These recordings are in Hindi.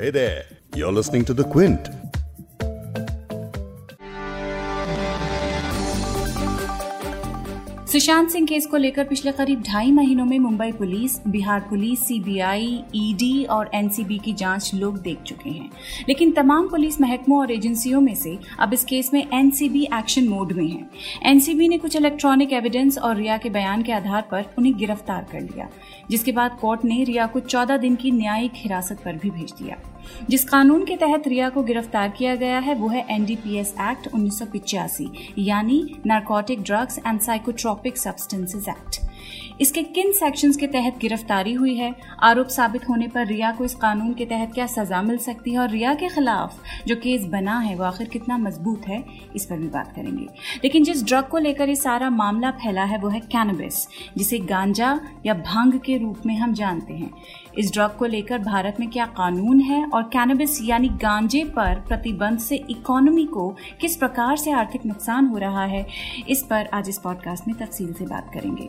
Hey there, you're listening to The Quint. Sushant Singh case को लेकर पिछले करीब 2.5 महीनों में Mumbai police, Bihar police, CBI, ED और एनसीबी की जांच लोग देख चुके हैं, लेकिन तमाम पुलिस महकमों और एजेंसियों में से अब इस केस में एनसीबी एक्शन मोड में है। एनसीबी ने कुछ इलेक्ट्रॉनिक एविडेंस और रिया के बयान के आधार पर उन्हें गिरफ्तार कर लिया, जिसके बाद कोर्ट ने रिया को 14 दिन की न्यायिक हिरासत पर भी भेज दिया। जिस कानून के तहत रिया को गिरफ्तार किया गया है वो है NDPS एक्ट 1985 यानी narcotic drugs and psychotropic substances act. इसके किन सेक्शंस के तहत गिरफ्तारी हुई है, आरोप साबित होने पर रिया को इस कानून के तहत क्या सजा मिल सकती है और रिया के खिलाफ जो केस बना है वो आखिर कितना मजबूत है, इस पर भी बात करेंगे। लेकिन जिस ड्रग को लेकर ये सारा मामला फैला है वो है कैनबिस, जिसे गांजा या भांग के रूप में हम जानते हैं। इस ड्रग को लेकर भारत में क्या कानून है और कैनबिस यानी गांजे पर प्रतिबंध से इकोनॉमी को किस प्रकार से आर्थिक नुकसान हो रहा है, इस पर आज इस पॉडकास्ट में तफसील से बात करेंगे।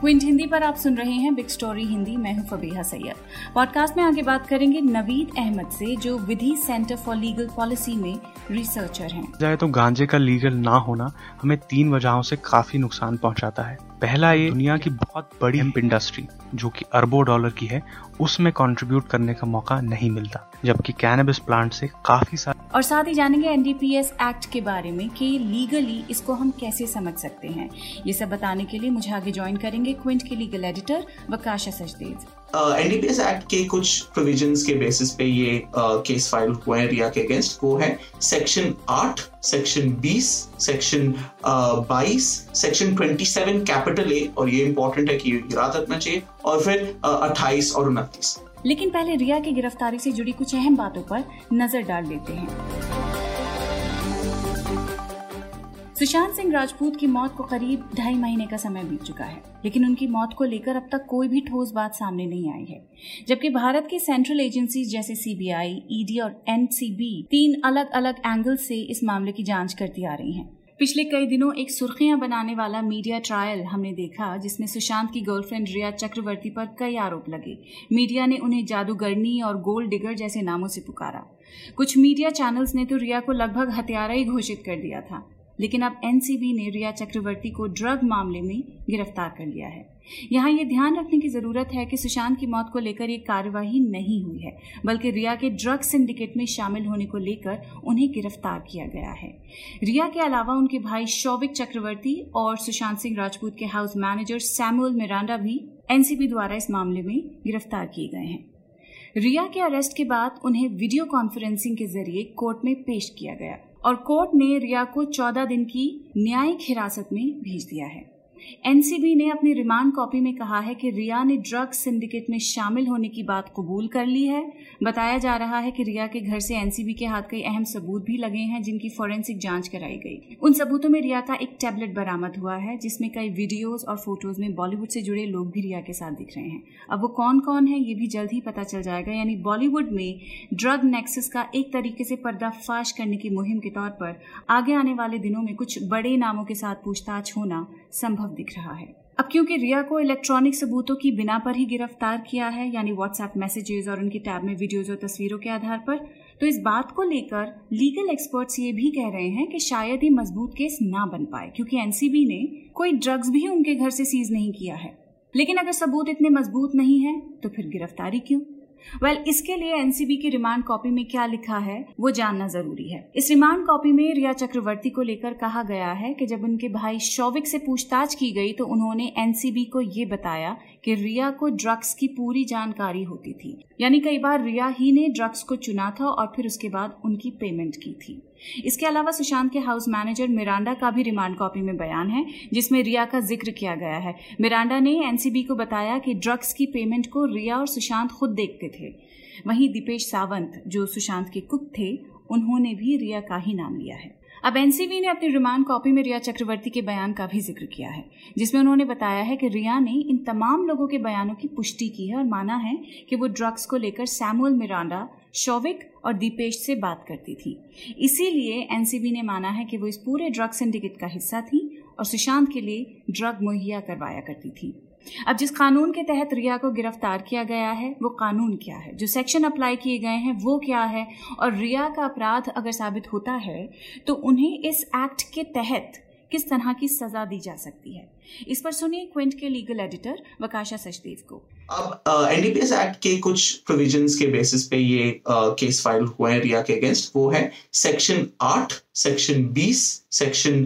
क्विंट हिंदी पर आप सुन रहे हैं बिग स्टोरी हिंदी, मैं हूं फबीहा सैयद। पॉडकास्ट में आगे बात करेंगे नवीद अहमद से, जो Vidhi centre for legal policy में रिसर्चर हैं। जाए तो गांजे का लीगल ना होना हमें 3 वजहों से काफी नुकसान पहुंचाता है। पहला, ये दुनिया की बहुत बड़ी हेम्प इंडस्ट्री जो कि अरबों डॉलर की है, उसमें कंट्रीब्यूट करने का मौका नहीं मिलता, जबकि कैनबिस प्लांट से काफी सारे। और साथ ही जानेंगे NDPS एक्ट के बारे में कि लीगली इसको हम कैसे समझ सकते हैं। ये सब बताने के लिए मुझे आगे ज्वाइन करेंगे क्विंट के legal editor Vakasha Sachdev. NDPS act के कुछ प्रोविजंस के बेसिस पे ये केस फाइल हुआ है रिया के अगेंस्ट। वो है section 8, section 20, section 22, section 27 capital A, और ये इम्पोर्टेंट है कि याद रखना चाहिए, और फिर 28 और 29। लेकिन पहले रिया की गिरफ्तारी से जुड़ी कुछ अहम बातों पर नजर डाल देते हैं। सुशांत सिंह राजपूत की मौत को करीब 2.5 महीने का समय बीत चुका है, लेकिन उनकी मौत को लेकर अब तक कोई भी ठोस बात सामने नहीं आई है, जबकि भारत की सेंट्रल एजेंसीज जैसे CBI, ED और NCB 3 अलग-अलग एंगल से इस मामले की जांच करती आ रही हैं। पिछले कई दिनों एक सुर्खियां बनाने वाला मीडिया ट्रायल हमने देखा, जिसमें सुशांत की गर्लफ्रेंड रिया चक्रवर्ती पर कई आरोप लगे। मीडिया ने उन्हें जादूगरनी और गोल्ड डिगर जैसे नामों से पुकारा। कुछ मीडिया चैनल्स ने तो रिया को लगभग हत्यारा ही घोषित कर दिया था, लेकिन अब NCB ने रिया चक्रवर्ती को ड्रग मामले में गिरफ्तार कर लिया है। यहाँ ये ध्यान रखने की जरूरत है कि सुशांत की मौत को लेकर ये कार्यवाही नहीं हुई है, बल्कि रिया के ड्रग सिंडिकेट में शामिल होने को लेकर उन्हें गिरफ्तार किया गया है। रिया के अलावा उनके भाई शौविक चक्रवर्ती और सुशांत सिंह राजपूत के हाउस मैनेजर सैमुअल मिरांडा भी NCB द्वारा इस मामले में गिरफ्तार किए गए हैं। रिया के अरेस्ट के बाद उन्हें वीडियो कॉन्फ्रेंसिंग के जरिए कोर्ट में पेश किया गया और कोर्ट ने रिया को 14 दिन की न्यायिक हिरासत में भेज दिया है। NCB ने अपनी रिमांड कॉपी में कहा है कि रिया ने ड्रग सिंडिकेट में शामिल होने की बात कबूल कर ली है। बताया जा रहा है कि रिया के घर से NCB के हाथ कई अहम सबूत भी लगे हैं, जिनकी फॉरेंसिक जांच कराई गई। उन सबूतों में रिया का एक टैबलेट बरामद हुआ है, जिसमें कई वीडियोस और फोटोज में बॉलीवुड से जुड़े लोग भी रिया के साथ दिख रहे हैं। अब वो कौन कौन है ये भी जल्द ही पता चल जाएगा, यानी बॉलीवुड में ड्रग नेक्सस का एक तरीके से पर्दाफाश करने की मुहिम के तौर पर आगे आने वाले दिनों में कुछ बड़े नामों के साथ पूछताछ होना संभव दिख रहा है। अब क्योंकि रिया को इलेक्ट्रॉनिक सबूतों की बिना पर ही गिरफ्तार किया है, यानी व्हाट्सएप मैसेजेस और उनकी टैब में वीडियोस और तस्वीरों के आधार पर, तो इस बात को लेकर लीगल एक्सपर्ट्स ये भी कह रहे हैं कि शायद ही मजबूत केस ना बन पाए, क्योंकि NCB ने कोई ड्रग्स भी उनके घर से सीज नहीं किया है। लेकिन अगर सबूत इतने मजबूत नहीं है तो फिर गिरफ्तारी क्यों? इसके लिए NCB की रिमांड कॉपी में क्या लिखा है वो जानना जरूरी है। इस रिमांड कॉपी में रिया चक्रवर्ती को लेकर कहा गया है कि जब उनके भाई शौविक से पूछताछ की गई तो उन्होंने NCB को ये बताया कि रिया को ड्रग्स की पूरी जानकारी होती थी, यानी कई बार रिया ही ने ड्रग्स को चुना था और फिर उसके बाद उनकी पेमेंट की थी। इसके अलावा सुशांत के हाउस मैनेजर मिरांडा का भी रिमांड कॉपी में बयान है, जिसमें रिया का जिक्र किया गया है। मिरांडा ने NCB को बताया कि ड्रग्स की पेमेंट को रिया और सुशांत खुद देखते थे। वहीं दीपेश सावंत, जो सुशांत के कुक थे, उन्होंने भी रिया का ही नाम लिया है। अब NCB ने अपनी रिमांड कॉपी में रिया चक्रवर्ती के बयान का भी जिक्र किया है, जिसमें उन्होंने बताया है कि रिया ने इन तमाम लोगों के बयानों की पुष्टि की है और माना है कि वो ड्रग्स को लेकर सैमुअल मिरांडा, शौविक और दीपेश से बात करती थी। इसीलिए NCB ने माना है कि वो इस पूरे ड्रग सिंडिकेट का हिस्सा थी और सुशांत के लिए ड्रग मुहैया करवाया करती थी। अब जिस कानून के तहत रिया को गिरफ्तार किया गया है वो कानून क्या है, जो सेक्शन अप्लाई किए गए हैं वो क्या है, और रिया का अपराध अगर साबित होता है तो उन्हें इस एक्ट के तहत किस तरह की सजा दी जा सकती है। इस पर सुनिए क्विंट के लीगल एडिटर वकाशा सचदेव को। अब एनडीपीएस एक्ट के कुछ प्रोविजंस के बेसिस पे ये केस फाइल हुए हैं रिया के अगेंस्ट। वो है section 8, section 20, section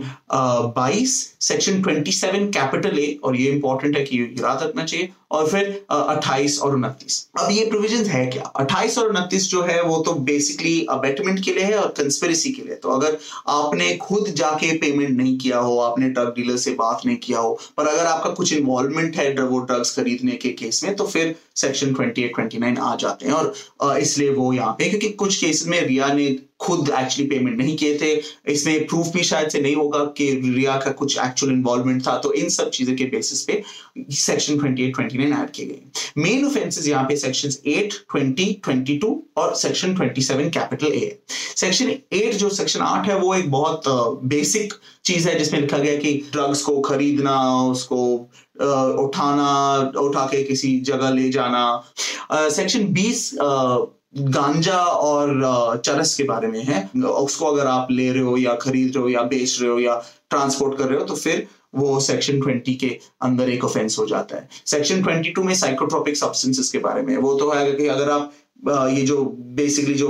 22, section 27 capital A, और ये इंपॉर्टेंट है कि याद रखना चाहिए, और फिर 28 और 29। अब ये प्रोविजंस है क्या? 28 और 29 जो है वो तो बेसिकली अबेटमेंट के लिए है और कंस्पिरेसी के लिए। तो अगर आपने खुद जाके पेमेंट नहीं किया हो, आपने ड्रग डीलर से बात नहीं किया हो, पर अगर आपका कुछ इन्वॉल्वमेंट है वो ड्रग्स खरीदने के केस में, तो फिर सेक्शन 28, 29 आ जाते हैं। और इसलिए वो यहाँ पे, क्योंकि कुछ केसेस में रिया ने खुद एक्चुअली पेमेंट नहीं किए थे, इसमें प्रूफ भी शायद से नहीं होगा कि रिया का कुछ एक्चुअल इन्वॉल्वमेंट था, तो इन सब चीजों के बेसिस पे सेक्शन 28, 29 ऐड किए गए। मेन ऑफेंसेस यहाँ पे सेक्शंस 8, 20, 22 और सेक्शन 27 कैपिटल ए। सेक्शन 8 जो सेक्शन 8 है वो एक बहुत बेसिक चीज है जिसमें लिखा गया कि ड्रग्स को खरीदना, उसको उठा के किसी जगह ले जाना। सेक्शन 20 गांजा और चरस के बारे में है, उसको अगर आप ले रहे हो या खरीद रहे हो या बेच रहे हो या ट्रांसपोर्ट कर रहे हो तो फिर वो सेक्शन 20 के अंदर एक ऑफेंस हो जाता है। सेक्शन 22 में साइकोट्रोपिक सब्सटेंसेस के बारे में वो तो है कि अगर आप ये जो बेसिकली जो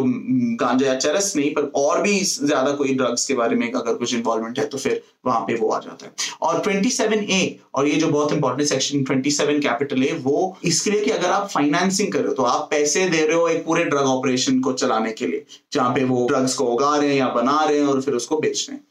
गांजा या चरस नहीं पर और भी ज्यादा कोई ड्रग्स के बारे में अगर कुछ इन्वॉल्वमेंट है तो फिर वहां पे वो आ जाता है। और 27A, और ये जो बहुत इंपॉर्टेंट सेक्शन 27 कैपिटल है, वो इसके लिए कि अगर आप फाइनेंसिंग कर रहे हो तो आप पैसे दे रहे हो एक पूरे ड्रग ऑपरेशन को चलाने के लिए, जहां पे वो ड्रग्स को उगा रहे हैं या बना रहे हैं और फिर उसको बेच रहे हैं।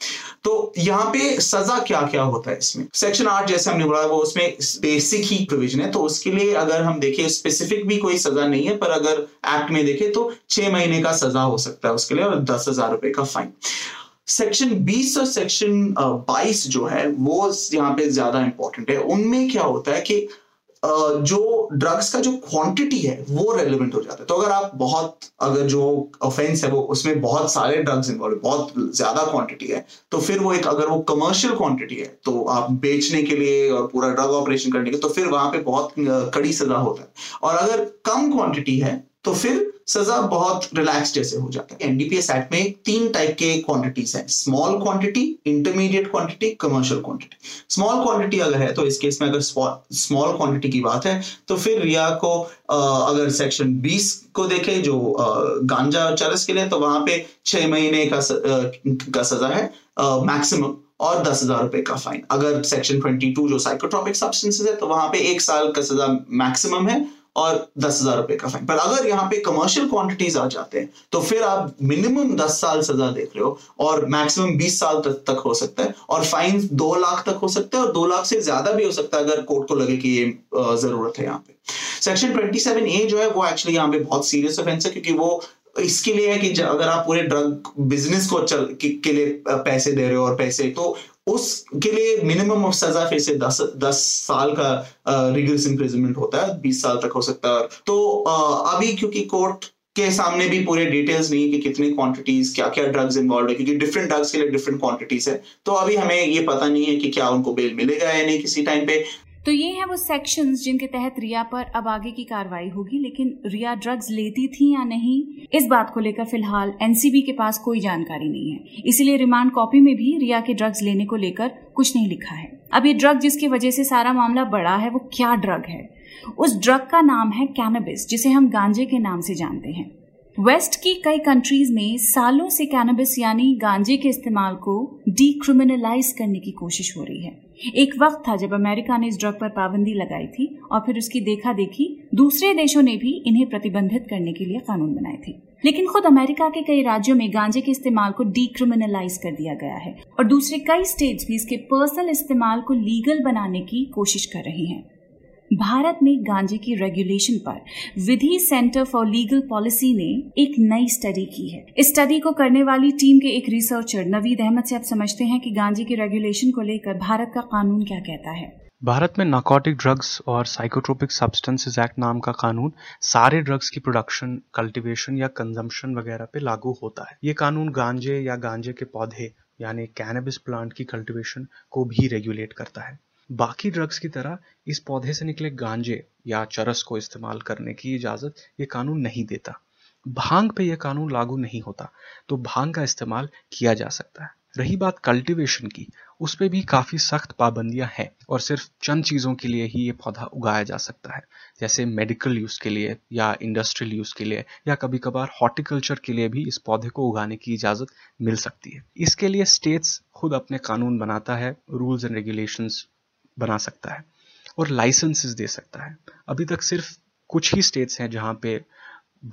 तो यहाँ पे सजा क्या क्या होता है इसमें? सेक्शन 8 जैसे हमने बोला वो उसमें बेसिक ही प्रोविजन है, तो उसके लिए अगर हम देखें स्पेसिफिक भी कोई सजा नहीं है, पर अगर एक्ट में देखें तो 6 महीने का सजा हो सकता है उसके लिए और 10,000 रुपए का फाइन। सेक्शन 20 और सेक्शन 22 जो है वो यहाँ पे ज्यादा इंपॉर्टेंट है। उनमें क्या होता है कि जो ड्रग्स का जो क्वांटिटी है वो रेलेवेंट हो जाता है। तो अगर आप अगर जो ऑफेंस है वो उसमें बहुत सारे ड्रग्स इन्वॉल्व है, बहुत ज्यादा क्वांटिटी है, तो फिर वो अगर वो कमर्शियल क्वांटिटी है तो आप बेचने के लिए और पूरा ड्रग ऑपरेशन करने के, तो फिर वहां पे बहुत कड़ी सजा होता है। और अगर कम क्वांटिटी है तो फिर सजा बहुत रिलैक्स जैसे हो जाता है। एनडीपीएस एक्ट में 3 टाइप के क्वांटिटीज हैं, small quantity, intermediate quantity, commercial quantity. Small quantity अगर है तो इस केस में अगर स्मॉल क्वांटिटी की बात है तो फिर रिया को अगर सेक्शन 20 को देखें जो गांजा और चरस के लिए, तो वहां पे 6 महीने का सजा है मैक्सिमम और 10,000 रुपए का फाइन। अगर सेक्शन 22 जो साइकोट्रॉपिक सब्सटेंसेस है तो वहां पे 1 साल का सजा मैक्सिमम है और 10,000 रुपए का फाइन। पर अगर यहाँ पे कमर्शियल क्वांटिटीज आ जाते हैं तो फिर आप मिनिमम 10 साल सजा देख रहे हो और मैक्सिमम 20 साल तक हो सकता है, और फाइन 2 लाख तक हो सकता है और 2 लाख से ज्यादा भी हो सकता है अगर कोर्ट को लगे कि ये जरूरत है। यहाँ पे सेक्शन 27A जो है वो एक्चुअली यहाँ पे बहुत सीरियस ऑफेंस है, क्योंकि वो इसके लिए है कि अगर आप पूरे ड्रग बिजनेस को के लिए पैसे दे रहे हो और पैसे, तो उसके लिए मिनिमम ऑफ सजा फिर से 10 साल का रिगरस इंप्रिजनमेंट होता है, 20 साल तक हो सकता है। तो अभी क्योंकि कोर्ट के सामने भी पूरे डिटेल्स नहीं है कि कितने क्वांटिटीज, क्या क्या ड्रग्स इन्वॉल्व है, क्योंकि डिफरेंट ड्रग्स के लिए डिफरेंट क्वांटिटीज है, तो अभी हमें ये पता नहीं है कि क्या उनको बेल मिलेगा या नहीं किसी टाइम पे। तो ये हैं वो सेक्शंस जिनके तहत रिया पर अब आगे की कार्रवाई होगी, लेकिन रिया ड्रग्स लेती थी या नहीं इस बात को लेकर फिलहाल एनसीबी के पास कोई जानकारी नहीं है, इसीलिए रिमांड कॉपी में भी रिया के ड्रग्स लेने को लेकर कुछ नहीं लिखा है। अब ये ड्रग जिसकी वजह से सारा मामला बड़ा है वो क्या ड्रग है? उस ड्रग का नाम है कैनबिस, जिसे हम गांजे के नाम से जानते हैं। वेस्ट की कई कंट्रीज में सालों से कैनबिस यानी गांजे के इस्तेमाल को डीक्रिमिनलाइज करने की कोशिश हो रही है। एक वक्त था जब अमेरिका ने इस ड्रग पर पाबंदी लगाई थी और फिर उसकी देखा देखी दूसरे देशों ने भी इन्हें प्रतिबंधित करने के लिए कानून बनाए थे, लेकिन खुद अमेरिका के कई राज्यों में गांजे के इस्तेमाल को डीक्रिमिनलाइज कर दिया गया है और दूसरे कई स्टेट्स भी इसके पर्सनल इस्तेमाल को लीगल बनाने की कोशिश कर रहे हैं। भारत में गांजे की रेगुलेशन पर Vidhi centre for legal policy ने एक नई स्टडी की है। इस स्टडी को करने वाली टीम के एक रिसर्चर नवीद अहमद से आप समझते हैं कि गांजे की रेगुलेशन को लेकर भारत का कानून क्या कहता है। भारत में नार्कोटिक ड्रग्स और साइकोट्रोपिक सब्सटेंसेस एक्ट नाम का कानून सारे ड्रग्स की प्रोडक्शन, कल्टीवेशन या कंजम्पशन वगैरह पे लागू होता है। ये कानून गांजे या गांजे के पौधे यानी कैनबिस प्लांट की कल्टीवेशन को भी रेगुलेट करता है। बाकी ड्रग्स की तरह इस पौधे से निकले गांजे या चरस को इस्तेमाल करने की इजाज़त ये कानून नहीं देता। भांग पे यह कानून लागू नहीं होता, तो भांग का इस्तेमाल किया जा सकता है। रही बात कल्टीवेशन की, उस पर भी काफ़ी सख्त पाबंदियां हैं और सिर्फ चंद चीज़ों के लिए ही ये पौधा उगाया जा सकता है, जैसे मेडिकल यूज़ के लिए या इंडस्ट्रियल यूज़ के लिए या कभी कभार हॉर्टिकल्चर के लिए भी इस पौधे को उगाने की इजाज़त मिल सकती है। इसके लिए स्टेट्स खुद अपने कानून बनाता है, रूल्स एंड रेगुलेशंस बना सकता है और लाइसेंसेस दे सकता है। अभी तक सिर्फ कुछ ही स्टेट्स हैं जहाँ पे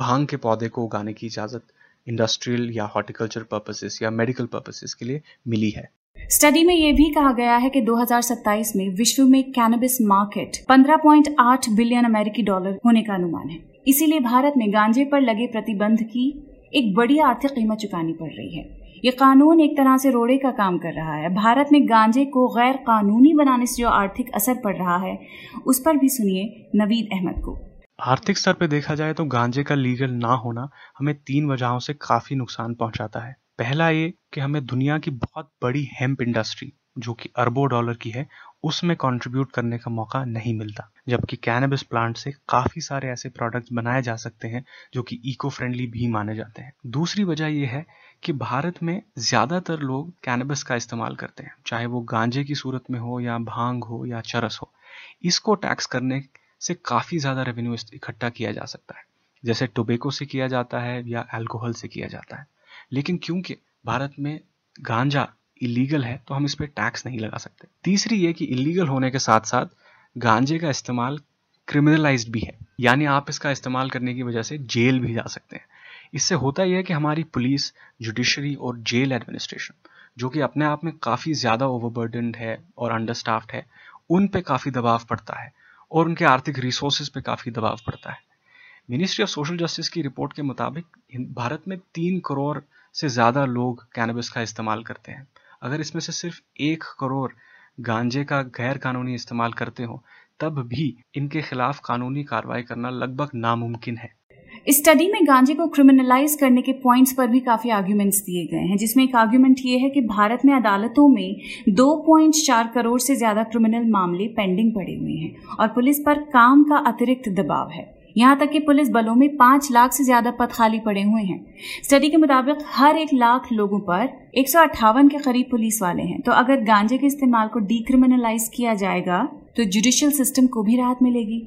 भांग के पौधे को उगाने की इजाज़त इंडस्ट्रियल या हॉर्टिकल्चर पर्पसेस या मेडिकल पर्पसेस के लिए मिली है। स्टडी में ये भी कहा गया है कि 2027 में विश्व में कैनबिस मार्केट 15.8 बिलियन अमेरिकी डॉलर होने का अनुमान है। इसीलिए भारत में गांजे पर लगे प्रतिबंध की एक बड़ी आर्थिक कीमत चुकानी पड़ रही है। ये कानून एक तरह से रोड़े का काम कर रहा है। भारत में गांजे को गैर कानूनी बनाने से जो आर्थिक असर पड़ रहा है, उस पर भी सुनिए नवीद अहमद को। आर्थिक स्तर पर देखा जाए तो गांजे का लीगल ना होना हमें 3 वजहों से काफ़ी नुकसान पहुंचाता है। पहला ये कि हमें दुनिया की बहुत बड़ी हेम्प इंडस्ट्री, जो कि अरबों डॉलर की है, उसमें कंट्रीब्यूट करने का मौका नहीं मिलता, जबकि कैनबिस प्लांट से काफ़ी सारे ऐसे प्रोडक्ट्स बनाए जा सकते हैं जो कि इको फ्रेंडली भी माने जाते हैं। दूसरी वजह यह है कि भारत में ज़्यादातर लोग कैनबिस का इस्तेमाल करते हैं, चाहे वो गांजे की सूरत में हो या भांग हो या चरस हो। इसको टैक्स करने से काफ़ी ज़्यादा रेवेन्यू इकट्ठा किया जा सकता है, जैसे टोबैको से किया जाता है या अल्कोहल से किया जाता है। लेकिन क्योंकि भारत में गांजा इलीगल है, तो हम इस पर टैक्स नहीं लगा सकते। तीसरी ये कि इलीगल होने के साथ साथ गांजे का इस्तेमाल क्रिमिनलाइज्ड भी है, यानी आप इसका इस्तेमाल करने की वजह से जेल भी जा सकते हैं। इससे होता यह है कि हमारी पुलिस, जुडिशरी और जेल एडमिनिस्ट्रेशन, जो कि अपने आप में काफ़ी ज़्यादा ओवरबर्डनड है और अंडरस्टाफ्ड है, उन पर काफ़ी दबाव पड़ता है और उनके आर्थिक रिसोर्सेज पे काफ़ी दबाव पड़ता है। मिनिस्ट्री ऑफ सोशल जस्टिस की रिपोर्ट के मुताबिक भारत में 3 करोड़ से ज़्यादा लोग कैनबिस का इस्तेमाल करते हैं। अगर इसमें से सिर्फ 1 करोड़ गांजे का गैर कानूनी इस्तेमाल करते हो, तब भी इनके खिलाफ कानूनी कार्रवाई करना लगभग नामुमकिन है। इस स्टडी में गांजे को क्रिमिनलाइज करने के पॉइंट्स पर भी काफी आर्ग्यूमेंट्स दिए गए हैं, जिसमें एक आर्ग्यूमेंट ये है कि भारत में अदालतों में 2.4 करोड़ से ज्यादा क्रिमिनल मामले पेंडिंग पड़े हुए हैं और पुलिस पर काम का अतिरिक्त दबाव है। यहाँ तक कि पुलिस बलों में 5 लाख से ज्यादा पद खाली पड़े हुए हैं। स्टडी के मुताबिक हर 1 लाख लोगों पर 158 के करीब पुलिस वाले हैं। तो अगर गांजे के इस्तेमाल को डीक्रिमिनलाइज किया जाएगा तो जुडिशियल सिस्टम को भी राहत मिलेगी।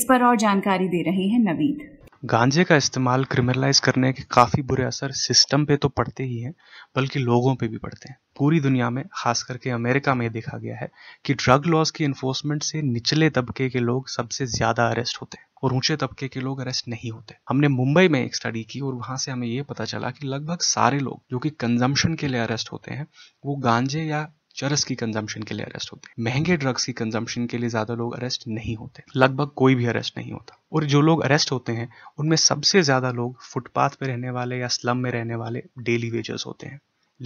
इस पर और जानकारी दे रहे हैं नवीद। गांजे का इस्तेमाल क्रिमिनलाइज करने के काफ़ी बुरे असर सिस्टम पे तो पड़ते ही हैं, बल्कि लोगों पे भी पड़ते हैं। पूरी दुनिया में, खास करके अमेरिका में, देखा गया है कि ड्रग लॉज की इन्फोर्समेंट से निचले तबके के लोग सबसे ज़्यादा अरेस्ट होते हैं और ऊंचे तबके के लोग अरेस्ट नहीं होते। हमने मुंबई में एक स्टडी की और वहाँ से हमें ये पता चला कि लगभग सारे लोग जो कि कंजम्पशन के लिए अरेस्ट होते हैं, वो गांजे या चरस की कंजम्पशन के लिए अरेस्ट होते हैं। महंगे ड्रग्स की कंजम्पशन के लिए ज़्यादा लोग अरेस्ट नहीं होते, लगभग कोई भी अरेस्ट नहीं होता। और जो लोग अरेस्ट होते हैं, उनमें सबसे ज़्यादा लोग फुटपाथ पे रहने वाले या स्लम में रहने वाले डेली वेजर्स होते हैं,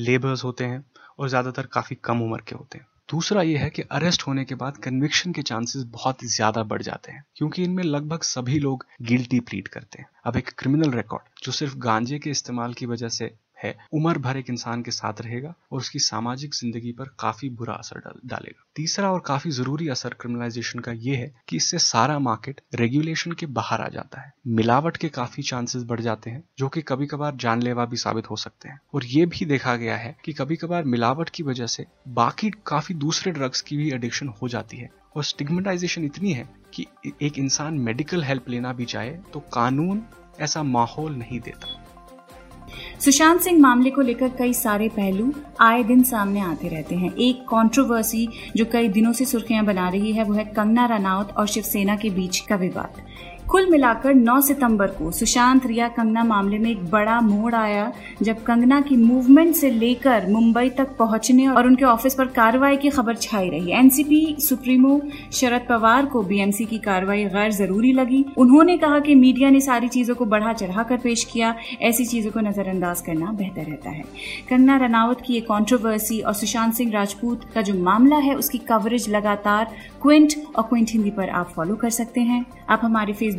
लेबर्स होते हैं और ज़्यादातर काफ़ी कम उम्र के होते हैं। दूसरा ये है कि अरेस्ट होने के बाद कन्विक्शन के चांसेस बहुत ज़्यादा बढ़ जाते हैं, क्योंकि इनमें लगभग सभी लोग गिल्टी प्लीड करते हैं। अब एक क्रिमिनल रिकॉर्ड जो सिर्फ गांजे के इस्तेमाल की वजह से है, उम्र भर एक इंसान के साथ रहेगा और उसकी सामाजिक जिंदगी पर काफी बुरा असर डालेगा। तीसरा और काफी जरूरी असर क्रिमिनलाइजेशन का ये है कि इससे सारा मार्केट रेगुलेशन के बाहर आ जाता है। मिलावट के काफी चांसेस बढ़ जाते हैं, जो कि कभी कभार जानलेवा भी साबित हो सकते हैं। और ये भी देखा गया है कि कभी कभार मिलावट की वजह से बाकी काफी दूसरे ड्रग्स की भी एडिक्शन हो जाती है। और स्टिग्मेटाइजेशन इतनी है कि एक इंसान मेडिकल हेल्प लेना भी चाहे तो कानून ऐसा माहौल नहीं देता। सुशांत सिंह मामले को लेकर कई सारे पहलू आए दिन सामने आते रहते हैं। एक कंट्रोवर्सी जो कई दिनों से सुर्खियां बना रही है, वो है कंगना रनौत और शिवसेना के बीच का विवाद। कुल मिलाकर 9 सितंबर को सुशांत रिया कंगना मामले में एक बड़ा मोड़ आया, जब कंगना की मूवमेंट से लेकर मुंबई तक पहुंचने और उनके ऑफिस पर कार्रवाई की खबर छाई रही। एनसीपी सुप्रीमो शरद पवार को बीएमसी की कार्रवाई गैर जरूरी लगी। उन्होंने कहा कि मीडिया ने सारी चीजों को बढ़ा चढ़ा कर पेश किया, ऐसी चीजों को नजरअंदाज करना बेहतर रहता है। कंगना रनौत की ये कॉन्ट्रोवर्सी और सुशांत सिंह राजपूत का जो मामला है, उसकी कवरेज लगातार क्विंट और क्विंट हिंदी पर आप फॉलो कर सकते हैं। आप हमारे फेसबुक